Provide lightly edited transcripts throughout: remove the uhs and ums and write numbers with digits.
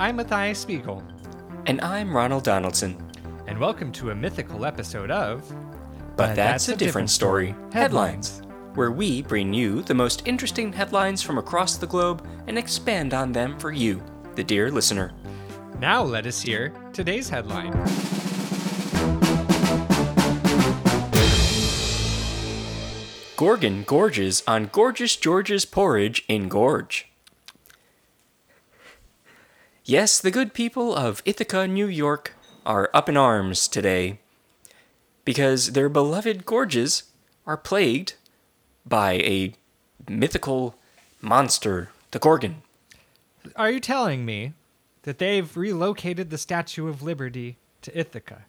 I'm Matthias Spiegel. And I'm Ronald Donaldson. And welcome to a mythical episode of But That's a Different Story Headlines, where we bring you the most interesting headlines from across the globe and expand on them for you, the dear listener. Now let us hear today's headline. Gorgon gorges on Gorgeous George's porridge in Gorge. Yes, the good people of Ithaca, New York, are up in arms today because their beloved gorges are plagued by a mythical monster, the Gorgon. Are you telling me that they've relocated the Statue of Liberty to Ithaca?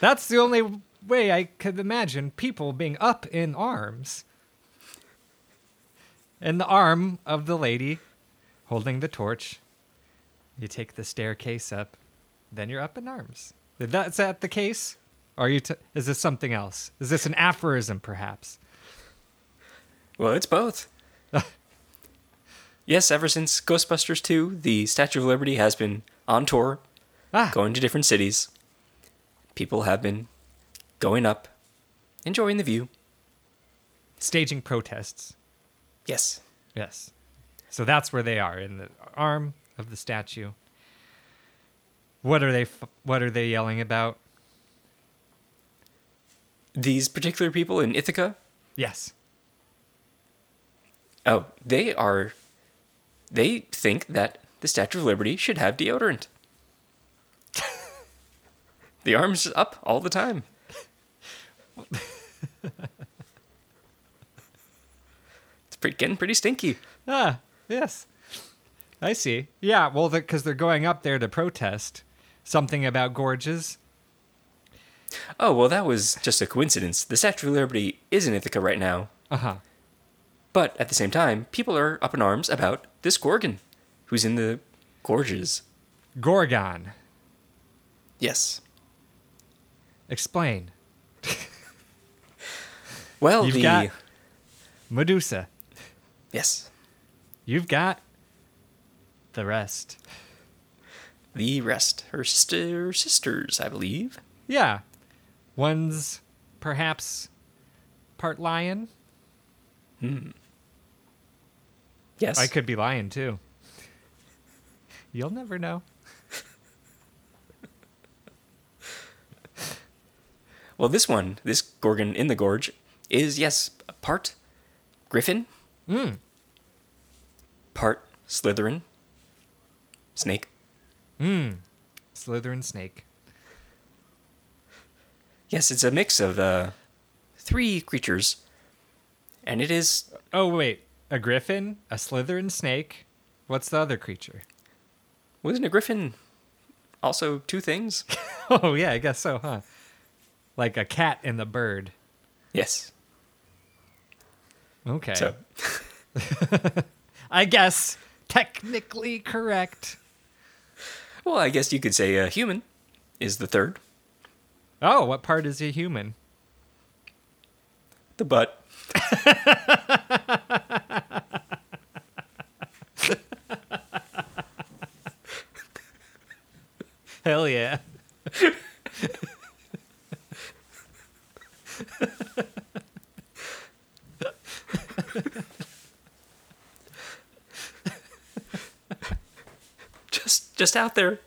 That's the only way I could imagine people being up in arms. And the arm of the lady holding the torch, you take the staircase up, then you're up in arms. Is that the case? Or are you? Is this something else? Is this an aphorism, perhaps? Well, it's both. Yes, ever since Ghostbusters 2, the Statue of Liberty has been on tour, going to different cities. People have been going up, enjoying the view. Staging protests. Yes. Yes. So that's where they are, in the arm of the statue. What are they yelling about? These particular people in Ithaca? Yes. Oh, they think that the Statue of Liberty should have deodorant. The arm's up all the time. It's getting pretty stinky. Ah, yes. I see. Yeah, well, because they're going up there to protest something about gorges. Oh, well, that was just a coincidence. The Statue of Liberty is in Ithaca right now. Uh-huh. But at the same time, people are up in arms about this Gorgon, who's in the gorges. Gorgon. Yes. Explain. Well, you've got Medusa. Yes. You've got the rest. The rest. Her sisters, I believe. Yeah. One's perhaps part lion. Yes. I could be lying, too. You'll never know. Well, this Gorgon in the gorge, is, yes, part griffin. Part Slytherin. Snake. Slytherin snake. Yes, it's a mix of three creatures. And it is... Oh, wait. A griffin? A Slytherin snake? What's the other creature? Wasn't a griffin also two things? Oh, yeah, I guess so, huh? Like a cat and the bird. Yes. Okay. So... I guess technically correct. Well, I guess you could say a human is the third. Oh, what part is a human? The butt. Hell yeah. Just out there.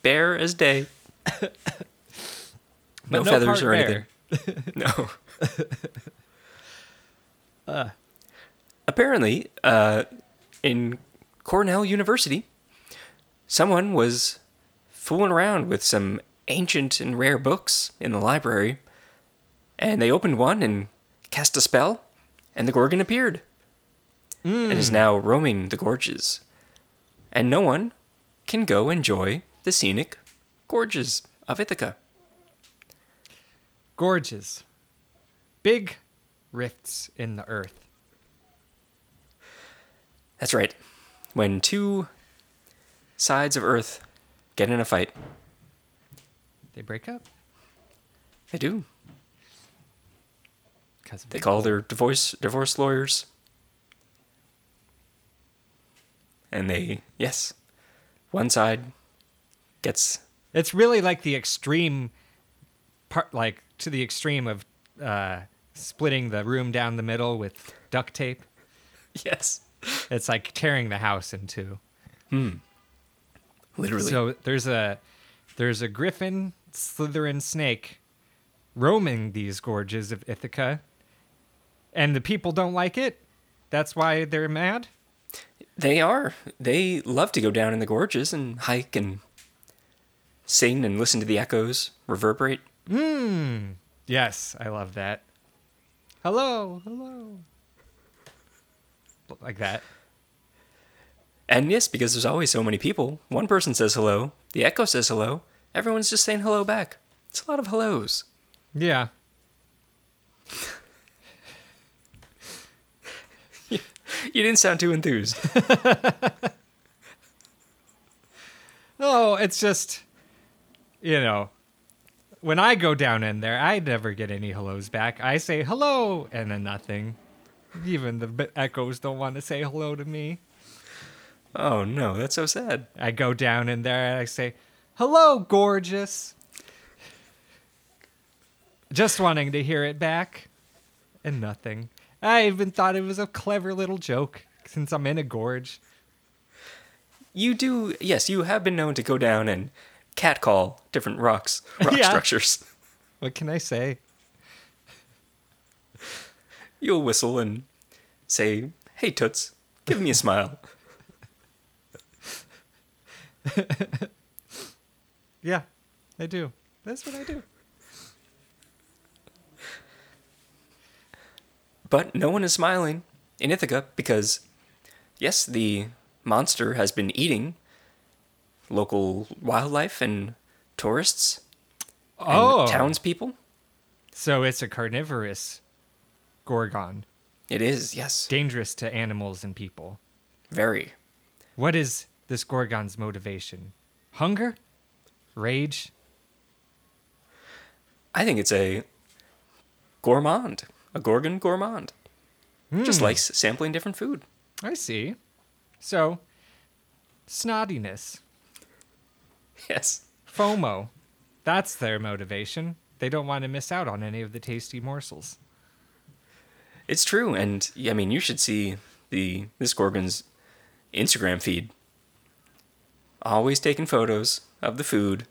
Bare as day. No feathers or anything. No. Apparently, in Cornell University, someone was fooling around with some ancient and rare books in the library, and they opened one and cast a spell, and the Gorgon appeared and is now roaming the gorges. And no one can go enjoy the scenic gorges of Ithaca. Gorges. Big rifts in the earth. That's right. When two sides of earth get in a fight, they break up. They do. They call their divorce lawyers. and they, yes, one side gets... It's really like the extreme part, like to the extreme of splitting the room down the middle with duct tape. Yes. It's like tearing the house in two. Hmm. Literally. So there's a griffin, Slytherin snake roaming these gorges of Ithaca, and the people don't like it. That's why they're mad. They are. They love to go down in the gorges and hike and sing and listen to the echoes reverberate. Hmm. Yes, I love that. Hello, hello. Like that. And yes, because there's always so many people. One person says hello. The echo says hello. Everyone's just saying hello back. It's a lot of hellos. Yeah. You didn't sound too enthused. No, it's just, you know, when I go down in there, I never get any hellos back. I say hello and then nothing. Even the echoes don't want to say hello to me. Oh, no, that's so sad. I go down in there and I say, hello, gorgeous. Just wanting to hear it back. And nothing. I even thought it was a clever little joke since I'm in a gorge. You do, yes, you have been known to go down and catcall different rock yeah. structures. What can I say? You'll whistle and say, hey, Toots, give me a smile. Yeah, I do. That's what I do. But no one is smiling in Ithaca because, yes, the monster has been eating local wildlife and tourists and townspeople. So it's a carnivorous Gorgon. It is, yes. Dangerous to animals and people. Very. What is this Gorgon's motivation? Hunger? Rage? I think it's a gourmand. A Gorgon gourmand. Mm. Just likes sampling different food. I see. So, snottiness. Yes. FOMO. That's their motivation. They don't want to miss out on any of the tasty morsels. It's true, and I mean, you should see this Gorgon's Instagram feed. Always taking photos of the food,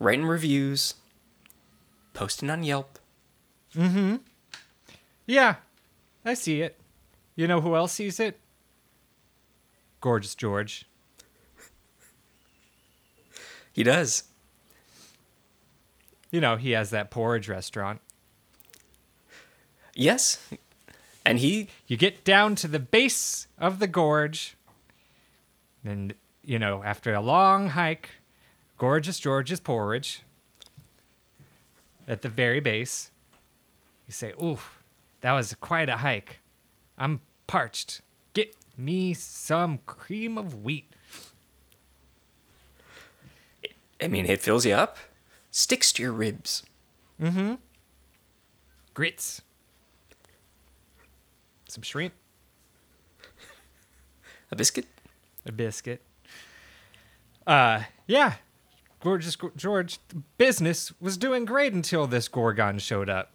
writing reviews, posting on Yelp. Mm-hmm. Yeah, I see it. You know who else sees it? Gorgeous George. He does. You know, he has that porridge restaurant. Yes, and he... You get down to the base of the gorge, and, you know, after a long hike, Gorgeous George's porridge at the very base. You say, ooh, that was quite a hike. I'm parched. Get me some cream of wheat. I mean, it fills you up. Sticks to your ribs. Mm-hmm. Grits. Some shrimp. A biscuit? A biscuit. Yeah. Gorgeous George, the business was doing great until this Gorgon showed up.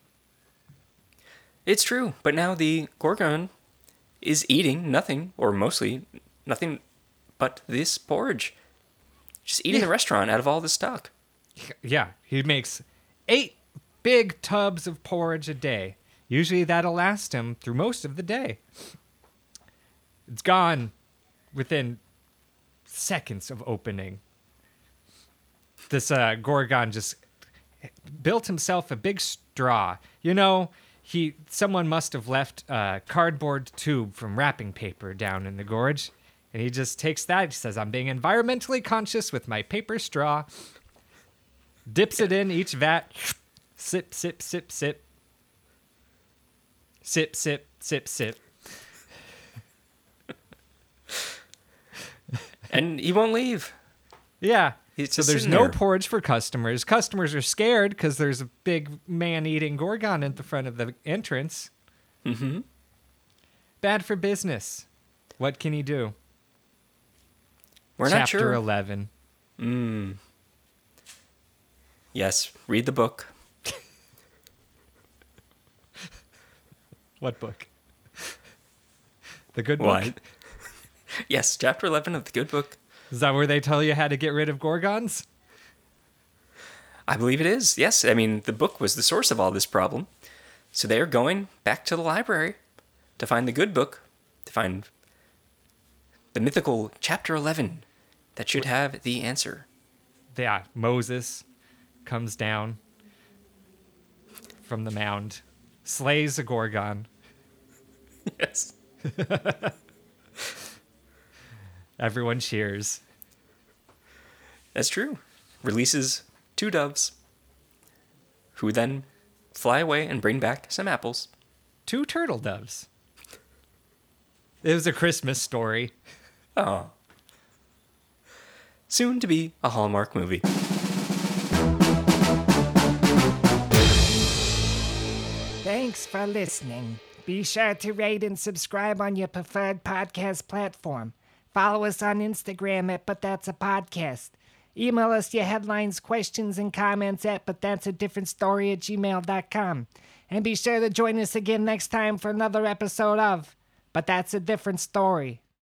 It's true, but now the Gorgon is eating nothing, or mostly nothing but this porridge. Just eating the restaurant out of all the stock. Yeah, he makes 8 big tubs of porridge a day. Usually that'll last him through most of the day. It's gone within seconds of opening. This Gorgon just built himself a big straw. You know, someone must have left a cardboard tube from wrapping paper down in the gorge. And he just takes that. He says, I'm being environmentally conscious with my paper straw. Dips it in each vat. Sip, sip, sip, sip. Sip, sip, sip, sip. And he won't leave. Yeah. So there's no porridge for customers. Customers are scared because there's a big man-eating Gorgon at the front of the entrance. Mm-hmm. Bad for business. What can he do? We're not sure. Chapter 11. Yes, read the book. What book? The Good Book. What? Yes, Chapter 11 of The Good Book. Is that where they tell you how to get rid of Gorgons? I believe it is, yes. I mean, the book was the source of all this problem. So they are going back to the library to find the Good Book, to find the mythical Chapter 11 that should have the answer. Yeah, Moses comes down from the mound, slays a Gorgon. Yes. Everyone cheers. That's true. Releases two doves, who then fly away and bring back some apples. Two turtle doves. It was a Christmas story. Oh. Soon to be a Hallmark movie. Thanks for listening. Be sure to rate and subscribe on your preferred podcast platform. Follow us on Instagram at But That's a Podcast. Email us your headlines, questions, and comments at butthat'sadifferentstory@gmail.com. And be sure to join us again next time for another episode of But That's a Different Story.